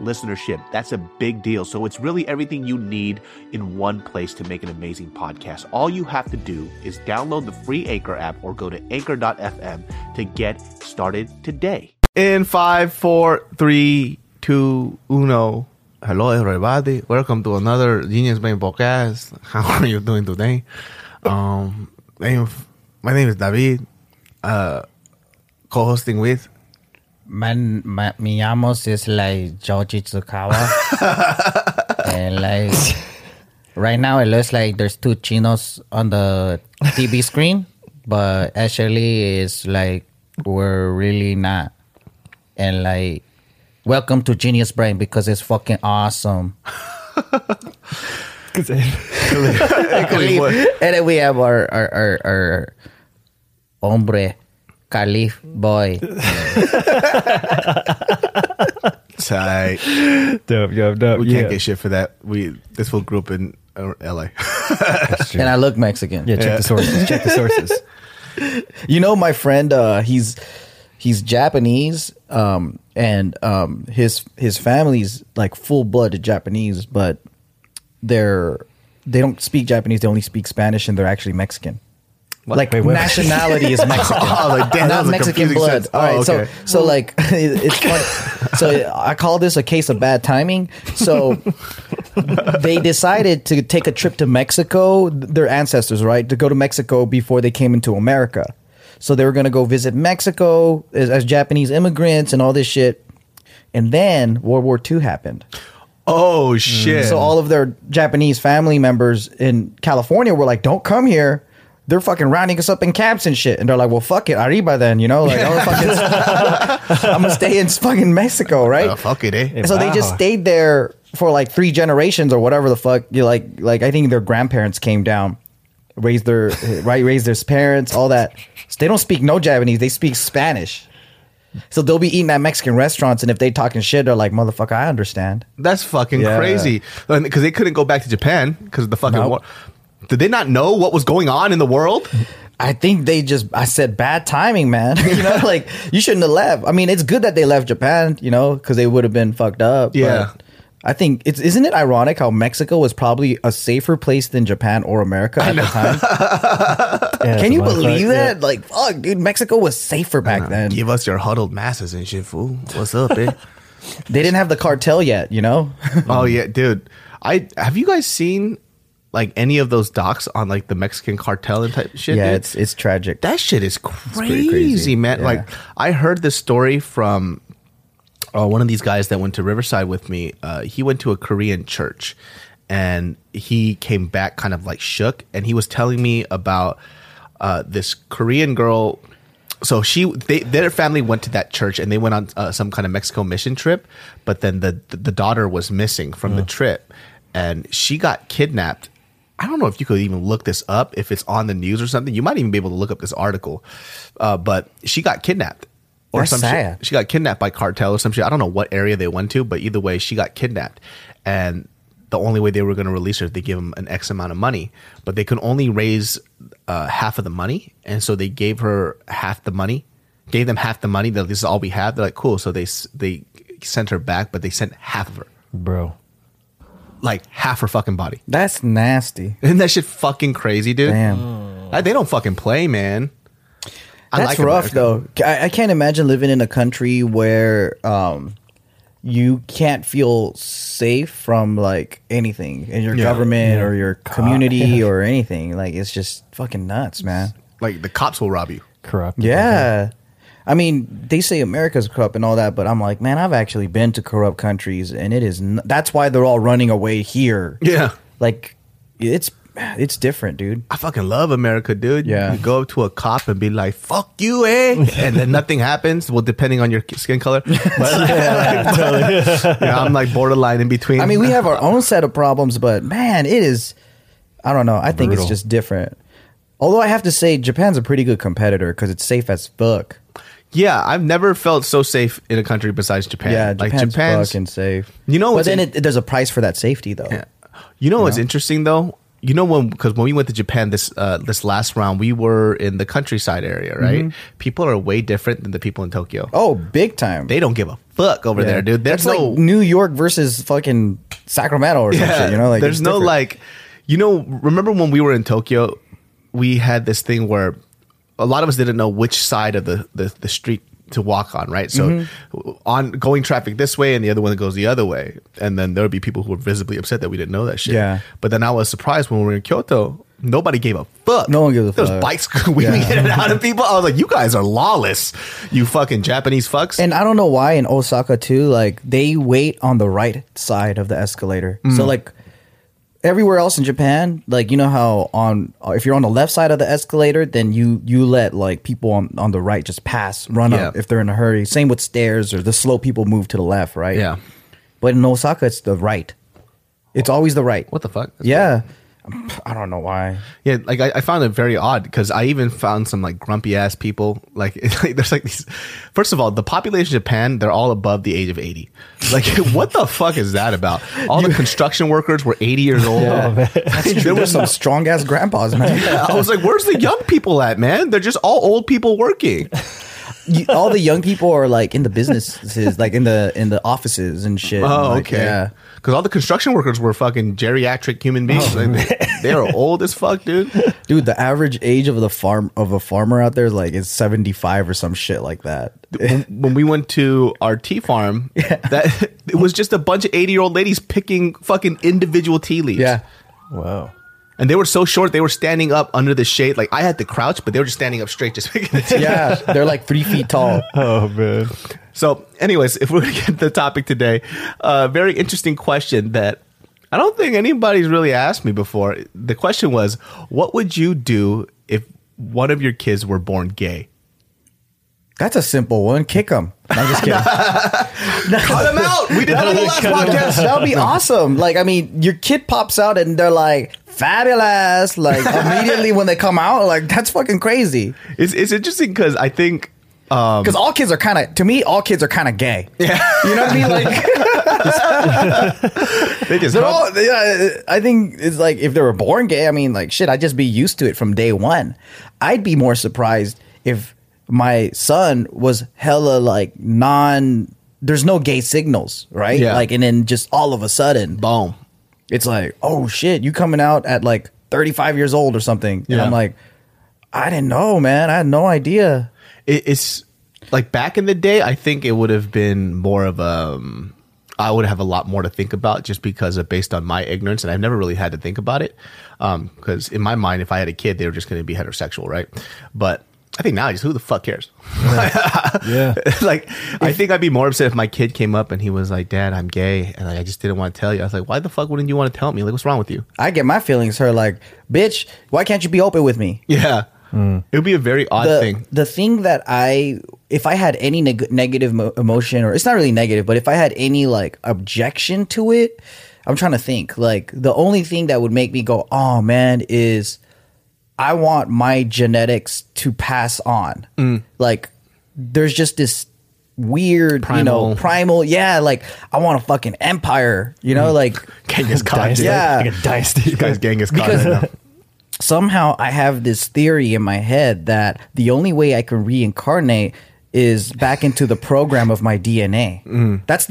listenership. That's a big deal. So it's really everything you need in one place to make an amazing podcast. All you have to do is download the free Anchor app or go to anchor.fm to get started today. In 5, 4, 3, 2, 1... Hello, everybody. Welcome to another Genius Brain podcast. How are you doing today? My name is David, co-hosting with... Mi amos is like Joe Jitsukawa. And like... Right now, it looks like there's two chinos on the TV screen. But actually, it's like we're really not. And like... Welcome to Genius Brain because it's fucking awesome. And then we have our hombre, Khalif Boyd. Tight. Dope. We can't get shit for that. This whole group in LA. And I look Mexican. Yeah, check the sources. You know, my friend, he's Japanese, and his family's like full-blooded Japanese, but they don't speak Japanese. They only speak Spanish, and they're actually Mexican. What? Like, wait, nationality is Mexican. Oh, like, damn, not Mexican blood. Oh, all right, okay. so like it's funny. So I call this a case of bad timing. So they decided to take a trip to Mexico. Their ancestors, right, to go to Mexico before they came into America. So they were going to go visit Mexico as Japanese immigrants and all this shit. And then World War II happened. Oh, shit. So all of their Japanese family members in California were like, don't come here. They're fucking rounding us up in camps and shit. And they're like, well, fuck it. Arriba then, you know? Like, I'm going to stay in fucking Mexico, right? Oh, fuck it, eh? And so they just stayed there for like 3 generations or whatever the fuck. You like I think their grandparents came down. Raised their parents, all that. So they don't speak no Japanese. They speak Spanish. So they'll be eating at Mexican restaurants, and if they talking shit, they're like, "Motherfucker, I understand." That's fucking crazy. Because they couldn't go back to Japan because of the fucking war. Did they not know what was going on in the world? I think I said bad timing, man. You know, like you shouldn't have left. I mean, it's good that they left Japan, you know, because they would have been fucked up. Yeah. But I think isn't it ironic how Mexico was probably a safer place than Japan or America at the time? Yeah, can you believe that? Yeah. Like, fuck, dude, Mexico was safer back then. Give us your huddled masses and shit, fool. What's up, eh? They didn't have the cartel yet, you know? Oh yeah, dude. Have you guys seen like any of those docs on like the Mexican cartel and type shit? Yeah, dude? It's tragic. That shit is crazy, man. Yeah. Like I heard this story from one of these guys that went to Riverside with me. He went to a Korean church, and he came back kind of like shook. And he was telling me about this Korean girl. So their family went to that church, and they went on some kind of Mexico mission trip. But then the daughter was missing from the trip, and she got kidnapped. I don't know if you could even look this up if it's on the news or something. You might even be able to look up this article. But she got kidnapped. Or some shit. She got kidnapped by cartel or some shit. I don't know what area they went to, but either way, she got kidnapped. And the only way they were going to release her is they give them an X amount of money. But they could only raise half of the money. And so they gave her half the money. Gave them half the money. This is all we have. They're like, cool. So they sent her back, but they sent half of her. Bro. Like half her fucking body. That's nasty. Isn't that shit fucking crazy, dude? Damn. They don't fucking play, man. That's rough, though. I can't imagine living in a country where you can't feel safe from like anything in your government or your community or anything. Like it's just fucking nuts, man. Like the cops will rob you. Corrupt. Yeah. Like I mean, they say America's corrupt and all that, but I'm like, man, I've actually been to corrupt countries, and that's why they're all running away here. Yeah. Like it's it's different, dude. I fucking love America, dude. Yeah. You go up to a cop and be like, fuck you, eh? And then nothing happens. Well, depending on your skin color. But, yeah, I'm like borderline in between. I mean, we have our own set of problems, but man, it is, I don't know. I think brutal. It's just different. Although I have to say, Japan's a pretty good competitor because it's safe as fuck. Yeah, I've never felt so safe in a country besides Japan. Yeah, Japan's fucking safe. You know, but then there's a price for that safety, though. Yeah. You know what's interesting, though? You know, because when we went to Japan this last round, we were in the countryside area, right? Mm-hmm. People are way different than the people in Tokyo. Oh, big time. They don't give a fuck over there, dude. There's like New York versus fucking Sacramento or some shit, you know? Like, there's no different. Like, you know, remember when we were in Tokyo, we had this thing where a lot of us didn't know which side of the street to walk on, right? So on going traffic this way and the other one that goes the other way. And then there would be people who were visibly upset that we didn't know that shit. Yeah. But then I was surprised when we were in Kyoto, nobody gave a fuck. No one gives a fuck. There was bikes weaving in and out of people. I was like, you guys are lawless, you fucking Japanese fucks. And I don't know why in Osaka too, like they wait on the right side of the escalator. Mm. So like everywhere else in Japan, like, you know how if you're on the left side of the escalator, then you let like people on the right just pass, run up if they're in a hurry. Same with stairs or the slow people move to the left, right? Yeah. But in Osaka, it's the right. It's always the right. What the fuck? That's weird. I don't know why. Yeah, like I found it very odd because I even found some like grumpy ass people. Like, there's like these. First of all, the population of Japan, they're all above the age of 80. Like, what the fuck is that about? All the construction workers were 80 years old. Yeah, there were some strong ass grandpas, man. Yeah, I was like, where's the young people at, man? They're just all old people working. All the young people are like in the businesses, like in the offices and shit. Oh, like, okay. Yeah. Because all the construction workers were fucking geriatric human beings. Oh. Like, they are old as fuck, dude. Dude, the average age of a farmer out there is like 75 or some shit like that. When we went to our tea farm, that it was just a bunch of 80-year-old ladies picking fucking individual tea leaves. Yeah. Wow. And they were so short, they were standing up under the shade. Like, I had to crouch, but they were just standing up straight, just picking the tea. Yeah, they're like 3 feet tall. Oh, man. So, anyways, if we're going to get to the topic today, very interesting question that I don't think anybody's really asked me before. The question was, what would you do if one of your kids were born gay? That's a simple one. Kick them. I'm just kidding. Cut them out. We did that on the last podcast. That would be awesome. Like, I mean, your kid pops out and they're like, fabulous. Like, immediately when they come out, like, that's fucking crazy. It's interesting because I think... because all kids are kind of... To me, all kids are kind of gay. Yeah. You know what I mean? Like... I think it's like, if they were born gay, I mean, like, shit, I'd just be used to it from day one. I'd be more surprised if... my son was hella like there's no gay signals, right? Yeah. Like, and then just all of a sudden, boom. It's like, oh shit, you coming out at like 35 years old or something. Yeah. And I'm like, I didn't know, man. I had no idea. It's like back in the day, I think it would have been more of a, I would have a lot more to think about just because of based on my ignorance. And I've never really had to think about it. Because in my mind, if I had a kid, they were just going to be heterosexual, right? But I think now just who the fuck cares? Yeah. Like, I think I'd be more upset if my kid came up and he was like, Dad, I'm gay. And like, I just didn't want to tell you. I was like, why the fuck wouldn't you want to tell me? Like, what's wrong with you? I get my feelings hurt. Like, bitch, why can't you be open with me? Yeah. Mm. It would be a very odd thing. The thing that if I had any negative emotion, or it's not really negative, but if I had any like objection to it, I'm trying to think. Like, the only thing that would make me go, oh man, is... I want my genetics to pass on. Mm. Like, there's just this weird, primal. Yeah, like, I want a fucking empire, you know, like... Genghis Khan. Dynasty, yeah. Like a dynasty. You guys Genghis Khan right now. Somehow I have this theory in my head that the only way I can reincarnate is back into the program of my DNA. Mm. That's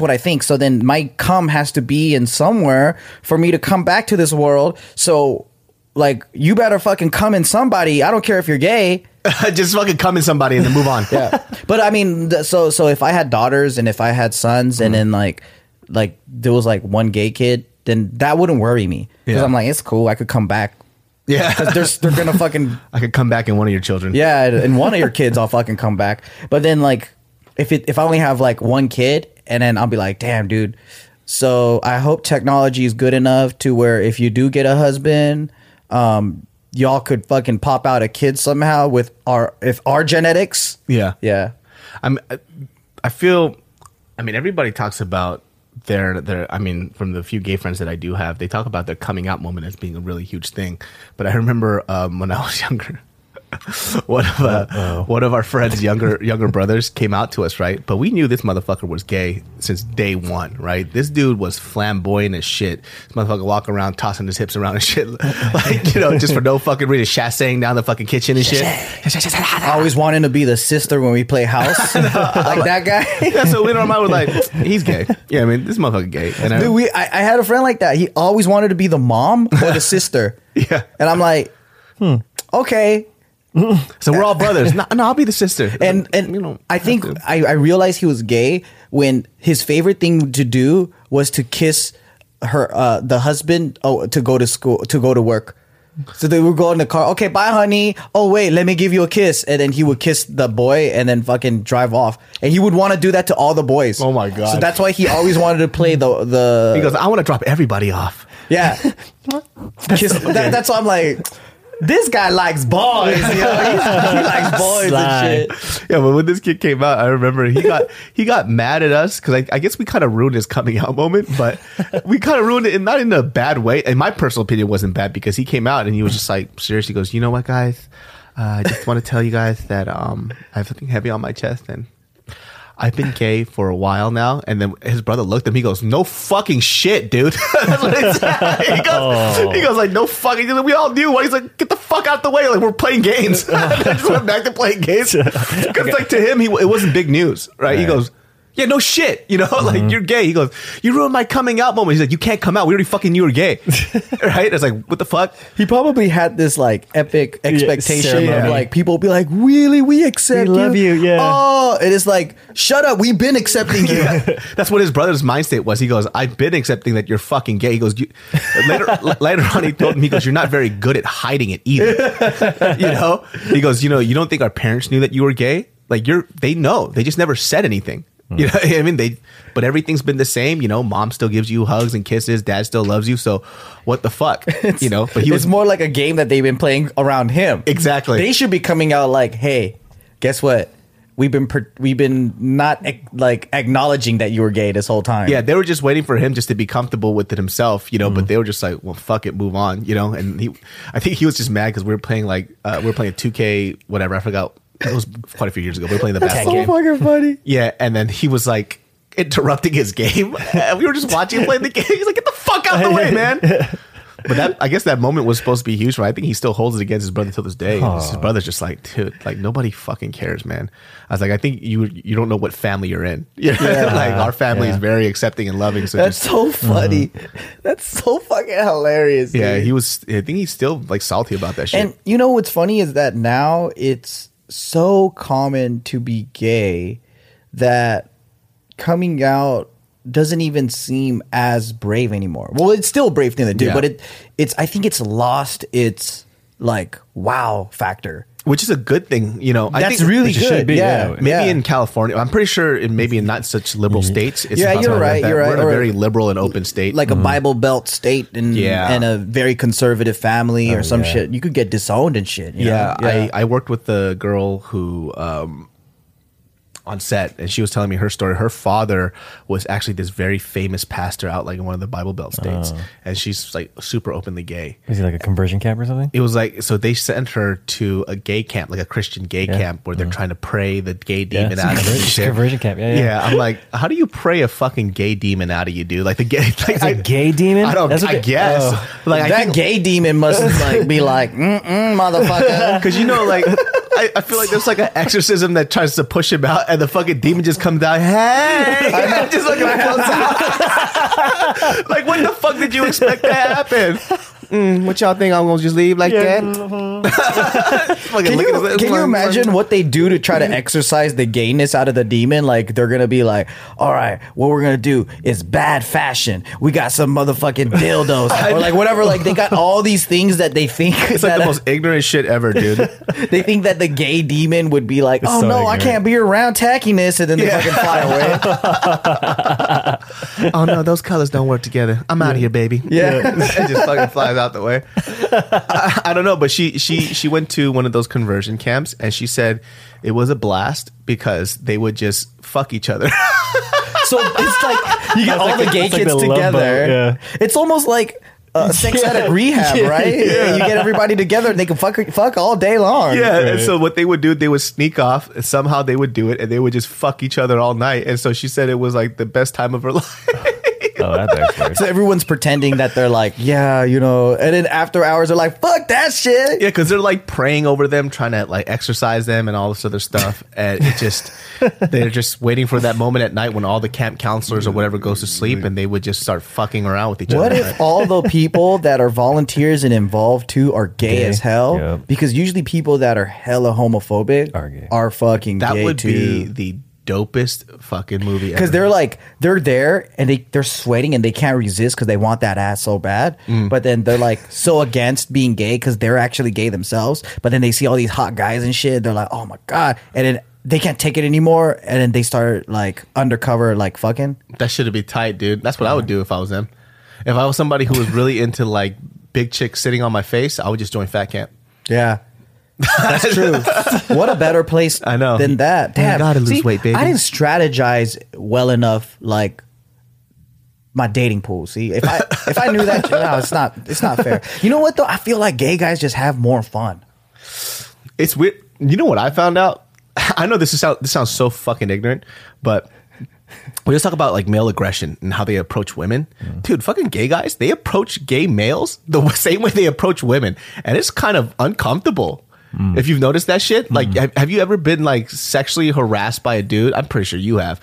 what I think. So then my cum has to be in somewhere for me to come back to this world. So... like, you better fucking come in somebody. I don't care if you're gay. Just fucking come in somebody and then move on. Yeah. But I mean, so if I had daughters and if I had sons and then like there was like one gay kid, then that wouldn't worry me. Because I'm like, it's cool. I could come back. Yeah. Because they're going to fucking. I could come back in one of your children. Yeah. In one of your kids, I'll fucking come back. But then like, if I only have like one kid and then I'll be like, damn, dude. So I hope technology is good enough to where if you do get a husband, y'all could fucking pop out a kid somehow with our genetics. Yeah. Yeah. I feel everybody talks about their from the few gay friends that I do have, they talk about their coming out moment as being a really huge thing. But I remember when I was younger, one of our friends' younger brothers came out to us, right? But we knew this motherfucker was gay since day one, right? This dude was flamboyant as shit. This motherfucker walk around tossing his hips around and shit, like, you know, just for no fucking reason, chasing down the fucking kitchen and shit. Always wanting to be the sister when we play house, like that guy. Yeah, so in our mind we're like, he's gay. Yeah, this motherfucker gay. And dude, I had a friend like that. He always wanted to be the mom or the sister. Yeah, and I'm like, okay. So we're all brothers. No, I'll be the sister. And you know, I think I realized he was gay when his favorite thing to do was to kiss her, the husband. Oh, to go to school, to go to work. So they would go in the car. Okay, bye, honey. Oh wait, let me give you a kiss. And then he would kiss the boy and then fucking drive off. And he would want to do that to all the boys. Oh my god! So that's why he always wanted to play the. He goes, I want to drop everybody off. Yeah, that's why I'm like, this guy likes boys, you know? He likes boys and shit. Yeah, but when this kid came out, I remember he got mad at us because I guess we kind of ruined his coming out moment, but we kind of ruined it, and not in a bad way. And my personal opinion wasn't bad because he came out and he was just like, seriously, he goes, you know what, guys? I just want to tell you guys that I have something heavy on my chest and I've been gay for a while now. And then his brother looked at him. He goes, no fucking shit, dude. That's what he said. He goes like, no fucking shit. We all knew. He's like, get the fuck out the way. Like, we're playing games. I just went back to playing games. Because like to him, it wasn't big news, right? He goes, yeah, no shit. You know, like, you're gay. He goes, you ruined my coming out moment. He's like, you can't come out. We already fucking knew you were gay. Right? It's like, what the fuck? He probably had this like epic expectation of like people be like, really? We accept you? We love you. Yeah. Oh, it is like, shut up. We've been accepting you. Yeah. That's what his brother's mind state was. He goes, I've been accepting that you're fucking gay. He goes, later on, he told him, he goes, you're not very good at hiding it either. You know? He goes, you know, you don't think our parents knew that you were gay? Like, they know. They just never said anything. You know what I mean? But everything's been the same. You know, mom still gives you hugs and kisses. Dad still loves you. So what the fuck? You know, but it's more like a game that they've been playing around him. Exactly. They should be coming out like, hey, guess what? We've been not like acknowledging that you were gay this whole time. Yeah, they were just waiting for him just to be comfortable with it himself, you know. But they were just like, well, fuck it, move on, you know. And I think he was just mad because we were playing 2K, whatever. I forgot. It was quite a few years ago. We were playing the basketball game. That's so fucking funny. Yeah, and then he was like interrupting his game. We were just watching him play the game. He's like, get the fuck out the way, man. But I guess that moment was supposed to be huge, right? I think he still holds it against his brother till this day. Aww. His brother's just like, dude, like nobody fucking cares, man. I was like, I think you don't know what family you're in. Yeah. Like our family is very accepting and loving. So that's so funny. That's so fucking hilarious. Yeah, dude. I think he's still like salty about that shit. And you know what's funny is that now it's so common to be gay that coming out doesn't even seem as brave anymore. Well, it's still a brave thing to do, but it's I think it's lost its like wow factor, which is a good thing, you know. That's I think really good. Should be, yeah. Maybe in California, I'm pretty sure. Maybe in not such liberal states. It's you're right. You're right. We're in a very liberal and open state, like a Bible Belt state, and a very conservative family or some shit. You could get disowned and shit. You know? I worked with a girl who on set, and she was telling me her story. Her father was actually this very famous pastor out like in one of the Bible Belt states, and she's like super openly gay. Is he like a conversion camp or something? It was like, so they sent her to a gay camp, like a Christian gay camp, where they're trying to pray the gay demon out of you. Conversion camp, yeah. I'm like, how do you pray a fucking gay demon out of you, dude? Like the gay, like a gay demon. I don't. I guess like that gay demon must like be like, motherfucker, because you know, like. I feel like there's like an exorcism that tries to push him out, and the fucking demon just comes out. Hey, I'm just looking at close out. Like, when the fuck did you expect to happen? what y'all think? I'm going to just leave like that? Mm-hmm. can you imagine what they do to try to exercise the gayness out of the demon? Like, they're going to be like, all right, what we're going to do is bad fashion. We got some motherfucking dildos. Or like whatever. Like, they got all these things that they think. It's like the most ignorant shit ever, dude. They think that the gay demon would be like, oh, so no, ignorant. I can't be around tackiness. And then they fucking fly away. Oh, no, those colors don't work together. I'm out of here, baby. It just fucking flies out the way. I don't know, but she went to one of those conversion camps, and she said it was a blast because they would just fuck each other. So it's like you get all the gay kids together. It's almost like sex at a rehab, right? You get everybody together and they can fuck all day long. And so what they would do, they would sneak off, and somehow they would do it, and they would just fuck each other all night. And so she said it was like the best time of her life. So everyone's pretending that they're like, you know, and then after hours they're like, fuck that shit. Yeah, because they're like praying over them, trying to like exercise them and all this other stuff. And it just, they're just waiting for that moment at night when all the camp counselors or whatever goes to sleep, and they would just start fucking around with each other. What if all the people that are volunteers and involved too are gay as hell? Because usually people that are hella homophobic are fucking gay too. That would be the dopest fucking movie ever. Because they're like, they're there and they're sweating and they can't resist because they want that ass so bad. But then they're like so against being gay because they're actually gay themselves. But then they see all these hot guys and shit. They're like, oh my God. And then they can't take it anymore. And then they start like undercover, like fucking. That shit would be tight, dude. That's what I would do if I was them. If I was somebody who was really into like big chicks sitting on my face, I would just join Fat Camp. Yeah. That's true. What a better place than that. Damn, gotta lose weight, baby. I didn't strategize well enough, like my dating pool. See, if I knew that, no, it's not fair. You know what though? I feel like gay guys just have more fun. It's weird. You know what I found out? I know this sounds so fucking ignorant, but we just talk about like male aggression and how they approach women. Dude, fucking gay guys, they approach gay males the same way they approach women, and it's kind of uncomfortable. If you've noticed that shit, like, have you ever been like sexually harassed by a dude? I'm pretty sure you have.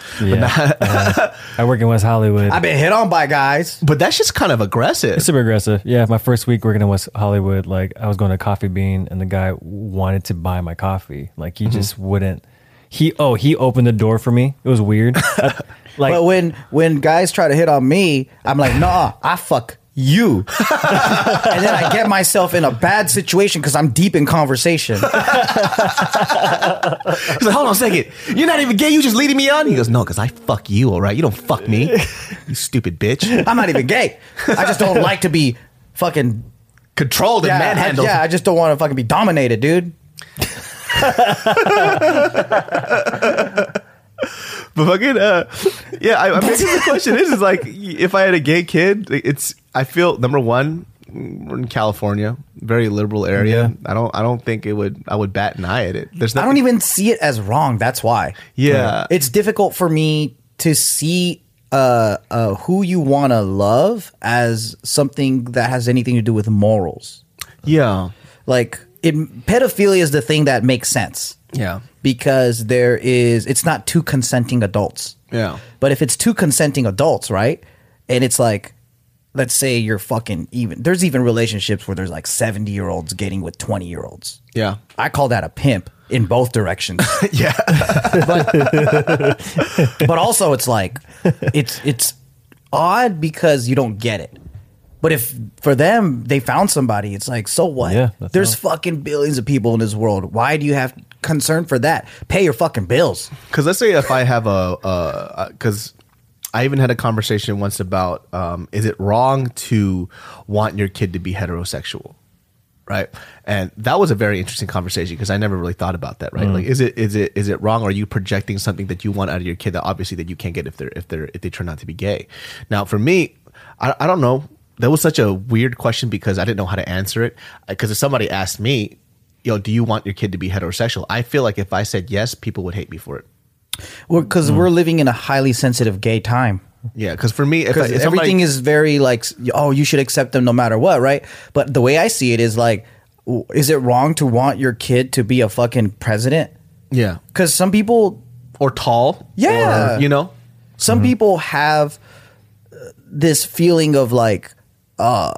I work in West Hollywood. I've been hit on by guys, but that's just kind of aggressive. It's super aggressive. Yeah, my first week working in West Hollywood, like I was going to Coffee Bean, and the guy wanted to buy my coffee. Like he just wouldn't. He opened the door for me. It was weird. Like, but when guys try to hit on me, I'm like, nah, I fuck you. And then I get myself in a bad situation because I'm deep in conversation. He's like, hold on a second, you're not even gay, you just leading me on. He goes, no, because I fuck you, all right? You don't fuck me, you stupid bitch. I'm not even gay, I just don't like to be fucking controlled and manhandled. I just don't want to fucking be dominated, dude. But fucking I guess the question is like, if I had a gay kid, I feel, number one, we're in California, very liberal area. I don't think it would. I would bat an eye at it. I don't even see it as wrong. That's why. Yeah, it's difficult for me to see who you want to love as something that has anything to do with morals. Yeah, like pedophilia is the thing that makes sense. Yeah, because it's not two consenting adults. Yeah, but if it's two consenting adults, right? And it's like, let's say you're fucking even. There's even relationships where there's like 70-year-olds getting with 20-year-olds. Yeah, I call that a pimp in both directions. Yeah, but also it's like it's odd because you don't get it. But if for them, they found somebody, it's like, so what? Yeah, there's fucking billions of people in this world. Why do you have concern for that? Pay your fucking bills. Because let's say if I have a because I even had a conversation once about is it wrong to want your kid to be heterosexual? Right. And that was a very interesting conversation because I never really thought about that. Right. Like, is it wrong? Or are you projecting something that you want out of your kid that obviously that you can't get if they turn out to be gay? Now, for me, I don't know. That was such a weird question because I didn't know how to answer it. Because if somebody asked me, yo, do you want your kid to be heterosexual? I feel like if I said yes, people would hate me for it. Well, because we're living in a highly sensitive gay time. Yeah, because for me, if everything is very like, oh, you should accept them no matter what, right? But the way I see it is like, is it wrong to want your kid to be a fucking president? Yeah. Because some people... Or tall. Yeah. Or, you know? Some people have this feeling of like, where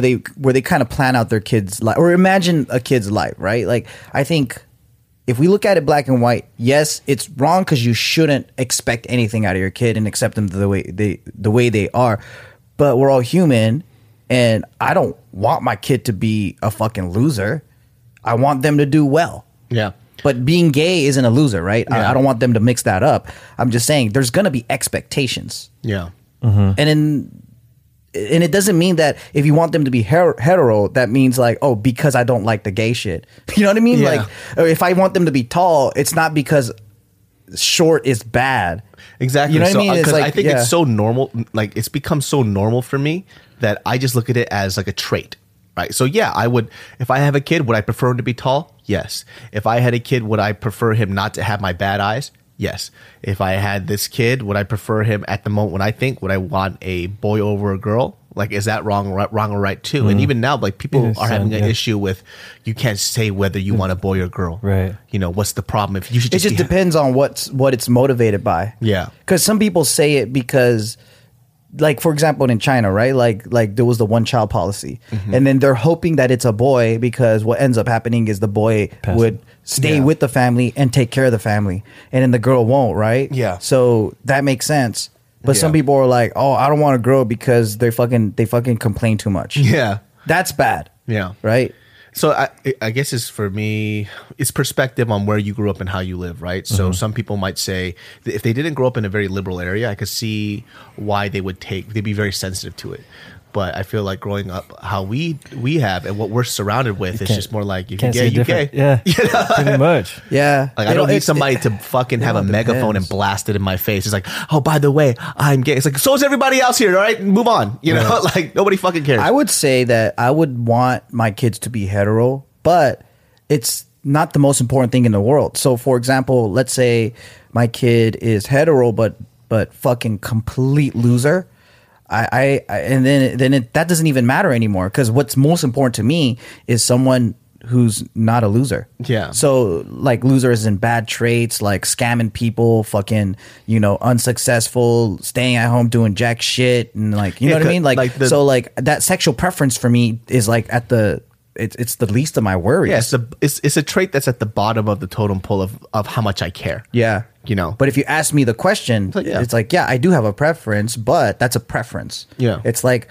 they kind of plan out their kid's life or imagine a kid's life, right? Like, I think if we look at it black and white, yes, it's wrong because you shouldn't expect anything out of your kid and accept them the way they are. But we're all human, and I don't want my kid to be a fucking loser. I want them to do well. Yeah. But being gay isn't a loser, right? Yeah. I don't want them to mix that up. I'm just saying there's going to be expectations. Yeah. Mm-hmm. And it doesn't mean that if you want them to be hetero, that means like, oh, because I don't like the gay shit. You know what I mean? Yeah. Like, or if I want them to be tall, it's not because short is bad. Exactly. You know what I mean? It's like, I think it's so normal. Like, it's become so normal for me that I just look at it as like a trait. Right. So, yeah, I would, if I have a kid, would I prefer him to be tall? Yes. If I had a kid, would I prefer him not to have my bad eyes? Yes. If I had this kid, would I prefer him at the moment when I think, would I want a boy over a girl? Like, is that wrong or right too? Mm. And even now, like, people are having an issue with, you can't say whether you want a boy or girl. Right. You know, what's the problem? If you should just depends on what it's motivated by. Yeah. Because some people say it because, like, for example, in China, right? Like there was the one-child policy. Mm-hmm. And then they're hoping that it's a boy because what ends up happening is the boy would stay with the family and take care of the family. And then the girl won't, right? Yeah. So that makes sense. But some people are like, oh, I don't want a girl because they fucking complain too much. Yeah. That's bad. Yeah. Right? So I guess it's, for me, it's perspective on where you grew up and how you live, right? Mm-hmm. So some people might say if they didn't grow up in a very liberal area, I could see why they'd be very sensitive to it. But I feel like growing up, how we have and what we're surrounded with, it's just more like, if you're gay, you're gay. Yeah, you know? Pretty much. Yeah. Like, I don't need somebody to fucking have a megaphone and blast it in my face. It's like, oh, by the way, I'm gay. It's like, so is everybody else here, all right? Move on. You know, like, nobody fucking cares. I would say that I would want my kids to be hetero, but it's not the most important thing in the world. So, for example, let's say my kid is hetero, but fucking complete loser. That doesn't even matter anymore, because what's most important to me is someone who's not a loser. Yeah. So, like, losers in bad traits, like scamming people, fucking, you know, unsuccessful, staying at home doing jack shit, and like, you know what I mean? Like, that sexual preference for me is like at the, it's the least of my worries. Yeah, it's a trait that's at the bottom of the totem pole of how much I care. Yeah. You know, but if you ask me the question, it's like, I do have a preference, but that's a preference. Yeah. It's like,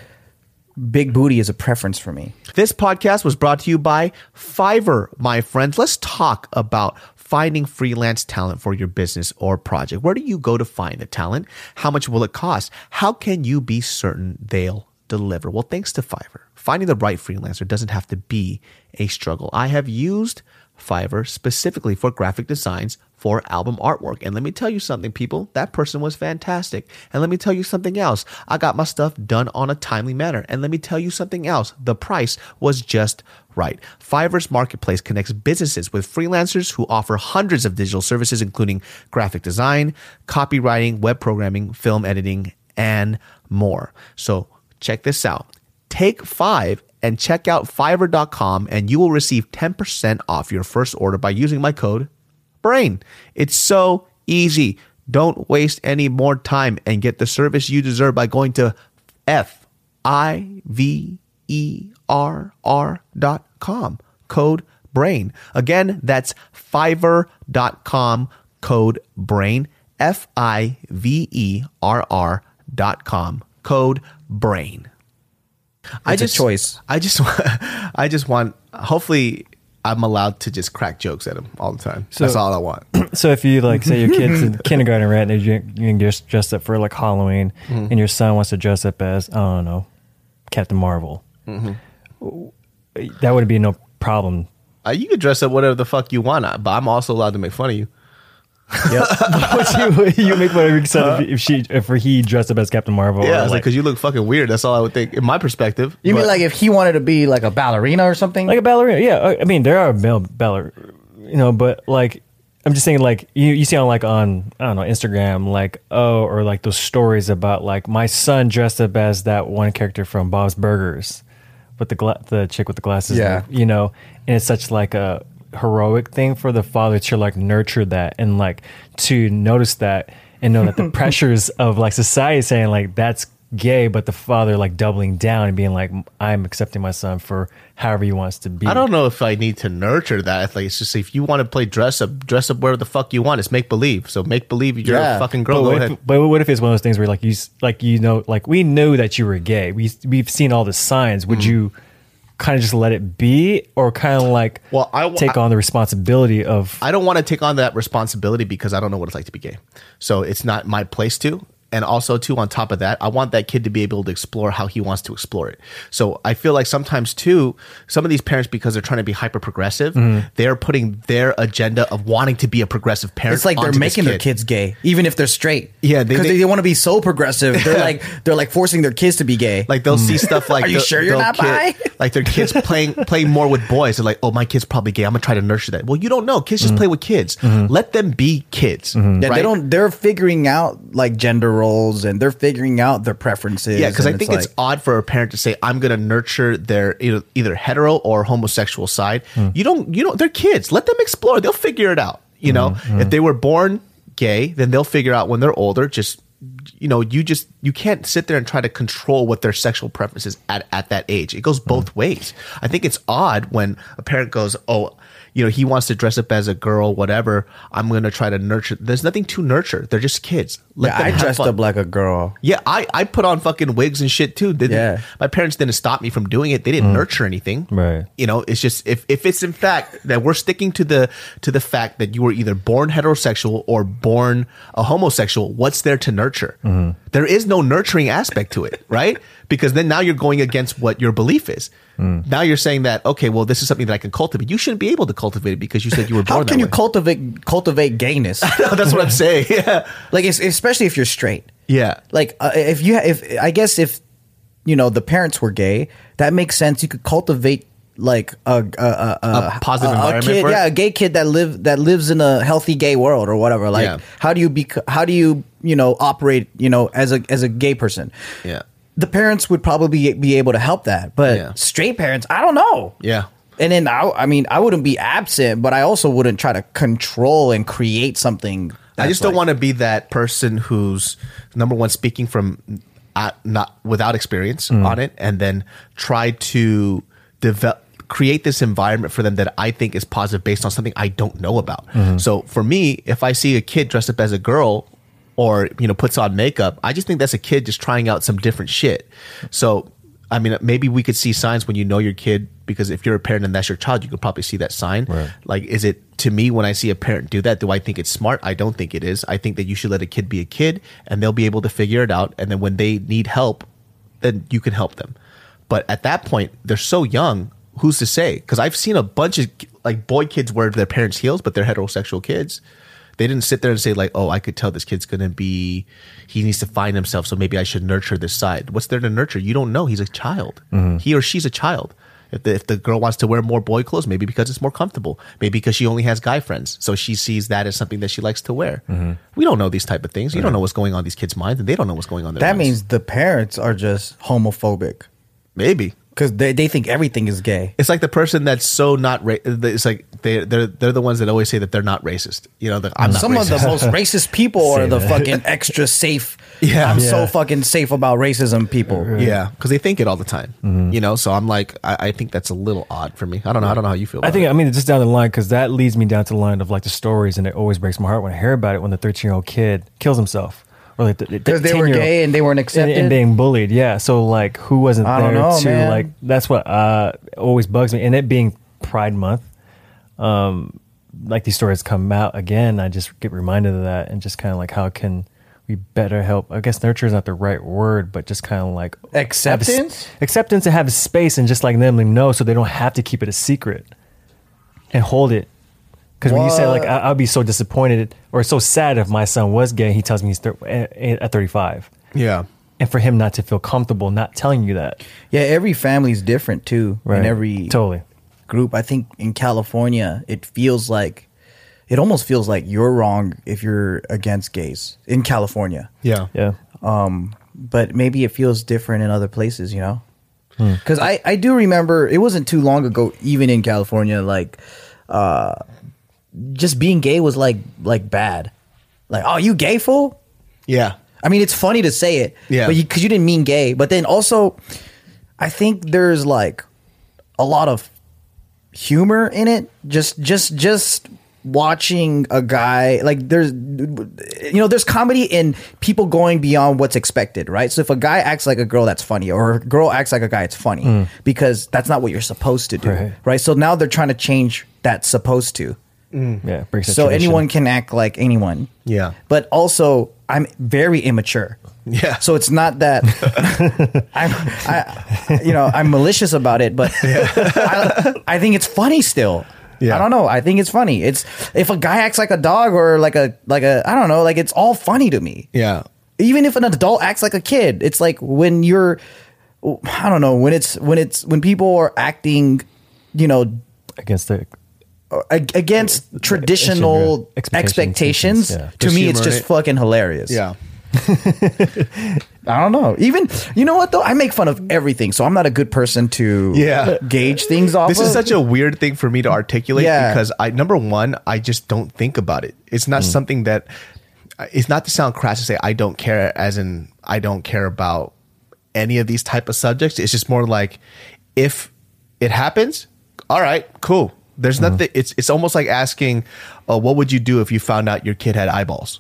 big booty is a preference for me. This podcast was brought to you by Fiverr, my friends. Let's talk about finding freelance talent for your business or project. Where do you go to find the talent? How much will it cost? How can you be certain they'll deliver? Well, thanks to Fiverr, finding the right freelancer doesn't have to be a struggle. I have used Fiverr specifically for graphic designs for album artwork. And let me tell you something, people, that person was fantastic. And let me tell you something else. I got my stuff done on a timely manner. And let me tell you something else. The price was just right. Fiverr's marketplace connects businesses with freelancers who offer hundreds of digital services, including graphic design, copywriting, web programming, film editing, and more. So check this out. Take 5 and check out Fiverr.com, and you will receive 10% off your first order by using my code BRAIN. It's so easy. Don't waste any more time and get the service you deserve by going to Fiverr.com. Code BRAIN. Again, that's Fiverr.com. Code BRAIN. Fiverr.com. Code BRAIN. I just want, hopefully I'm allowed to just crack jokes at him all the time. So, that's all I want. So if you, like, say your kid's in kindergarten, right, and you can just dress up for like Halloween, mm-hmm. and your son wants to dress up as, I don't know, Captain Marvel, mm-hmm. that would be no problem. You could dress up whatever the fuck you want, but I'm also allowed to make fun of you. Yep. you make whatever you said if he dressed up as Captain Marvel. Yeah, because you look fucking weird. That's all I would think in my perspective. You mean like if he wanted to be like a ballerina or something? Like a ballerina, yeah. I mean, there are male ballerina, you know, but like, I'm just saying, like, you see on, like, on, I don't know, Instagram, like, oh, or like those stories about like my son dressed up as that one character from Bob's Burgers with the chick with the glasses. Yeah. And, you know, and it's such like a heroic thing for the father to like nurture that and like to notice that and know that the pressures of like society saying like that's gay, but the father like doubling down and being like, I'm accepting my son for however he wants to be. I don't know if I need to nurture that. It's like, it's just, if you want to play dress up wherever the fuck you want. It's make believe. So make believe you're a fucking girl. But what if it's one of those things where like we knew that you were gay. We've seen all the signs. Would you kind of just let it be, or kind of like take on the responsibility of? I don't want to take on that responsibility because I don't know what it's like to be gay. So it's not my place to. And also, too, on top of that, I want that kid to be able to explore how he wants to explore it. So I feel like sometimes, too, some of these parents, because they're trying to be hyper-progressive, they're putting their agenda of wanting to be a progressive parent. It's like they're making their kids gay, even if they're straight. Yeah. Because they want to be so progressive. They're like forcing their kids to be gay. Like they'll see stuff like... Are you sure you're not bi? Like their kids play more with boys. They're like, oh, my kid's probably gay. I'm going to try to nurture that. Well, you don't know. Kids just play with kids. Mm-hmm. Let them be kids. Mm-hmm. Yeah, right? They're figuring out like gender roles. And they're figuring out their preferences. Yeah, because I think it's odd for a parent to say, I'm going to nurture their either hetero or homosexual side. You don't, they're kids. Let them explore. They'll figure it out. You know, if they were born gay, then they'll figure out when they're older. Just, you know, you can't sit there and try to control what their sexual preference is at that age. It goes both ways. I think it's odd when a parent goes, oh, you know, he wants to dress up as a girl, whatever. I'm going to try to nurture. There's nothing to nurture. They're just kids. I dressed up like a girl. Yeah, I put on fucking wigs and shit too. My parents didn't stop me from doing it. They didn't nurture anything. Right. You know, it's just if it's in fact that we're sticking to the fact that you were either born heterosexual or born a homosexual, what's there to nurture? Mm-hmm. There is no nurturing aspect to it, right? Because then now you're going against what your belief is. Mm. Now you're saying that, okay, well, this is something that I can cultivate. You shouldn't be able to cultivate it because you said you were born that way. How can you cultivate gayness? No, that's what I'm saying. Yeah. Like, especially if you're straight. Yeah. Like, I guess if you know, the parents were gay, that makes sense. You could cultivate like a positive environment. Kid, for it? Yeah, a gay kid that lives in a healthy gay world or whatever. Like, how do you operate, you know, as a gay person? Yeah. The parents would probably be able to help that, but straight parents, I don't know. Yeah. And then, I wouldn't be absent, but I also wouldn't try to control and create something. I just don't want to be that person who's, number one, speaking from not without experience on it, and then try to create this environment for them that I think is positive based on something I don't know about. Mm-hmm. So for me, if I see a kid dressed up as a girl, or, you know, puts on makeup, I just think that's a kid just trying out some different shit. So, I mean, maybe we could see signs when you know your kid, because if you're a parent and that's your child, you could probably see that sign. Right. Like, is it, to me, when I see a parent do that, do I think it's smart? I don't think it is. I think that you should let a kid be a kid and they'll be able to figure it out. And then when they need help, then you can help them. But at that point, they're so young. Who's to say? Because I've seen a bunch of like boy kids wear their parents' heels, but they're heterosexual kids. They didn't sit there and say like, oh, I could tell this kid's going to be, he needs to find himself, so maybe I should nurture this side. What's there to nurture? You don't know. He's a child. Mm-hmm. He or she's a child. If the girl wants to wear more boy clothes, maybe because it's more comfortable, maybe because she only has guy friends, so she sees that as something that she likes to wear. Mm-hmm. We don't know these type of things. You don't know what's going on in these kids' minds, and they don't know what's going on in their minds. That means the parents are just homophobic. Maybe. Because they think everything is gay. It's like the person that's so not racist. It's like they're the ones that always say that they're not racist. You know, I'm not some racist. Of the most racist people are the fucking extra safe. Yeah, I'm so fucking safe about racism people. Yeah, because they think it all the time. Mm-hmm. You know, so I'm like, I think that's a little odd for me. I don't know. I don't know how you feel about it. I mean, it's just down the line, because that leads me down to the line of like the stories, and it always breaks my heart when I hear about it, when the 13-year-old kid kills himself. Or like because they were gay and they weren't accepted and being bullied. Yeah, so like who wasn't there to man. Like that's what always bugs me. And it being Pride Month, like these stories come out again. I just get reminded of that and just kind of like, how can we better help? I guess nurture is not the right word, but just kind of like acceptance, acceptance, to have a space and just like them know, so they don't have to keep it a secret and hold it. Because when you say like, I'll be so disappointed or so sad if my son was gay, he tells me he's at 35. Yeah. And for him not to feel comfortable not telling you that. Yeah, every family's different too. Right. And every group. I think in California, it almost feels like you're wrong if you're against gays in California. Yeah. Yeah. But maybe it feels different in other places, you know? Because I do remember, it wasn't too long ago, even in California, like... just being gay was like bad. Like, oh, you gay, fool? Yeah. I mean, it's funny to say it, yeah, but because you didn't mean gay. But then also, I think there's like a lot of humor in it. Just watching a guy, like, there's, you know, there's comedy in people going beyond what's expected, right? So if a guy acts like a girl, that's funny, or a girl acts like a guy, it's funny, because that's not what you're supposed to do, right? So now they're trying to change that "supposed to." Yeah, breaks so tradition. Anyone can act like anyone. Yeah, but also I'm very immature. Yeah, so it's not that I'm malicious about it, but I think it's funny still. Yeah. I don't know. I think it's funny. It's if a guy acts like a dog or like a I don't know, like, it's all funny to me. Yeah. Even if an adult acts like a kid, it's like when you're, I don't know, when people are acting, you know, against traditional expectations. Yeah. To me, it's just fucking hilarious. Yeah. I don't know. Even, you know what though? I make fun of everything, so I'm not a good person to gauge things off. This is such a weird thing for me to articulate because I just don't think about it. It's not something that, it's not to sound crass to say I don't care, as in I don't care about any of these type of subjects. It's just more like, if it happens, all right, cool. There's nothing. It's almost like asking, what would you do if you found out your kid had eyeballs?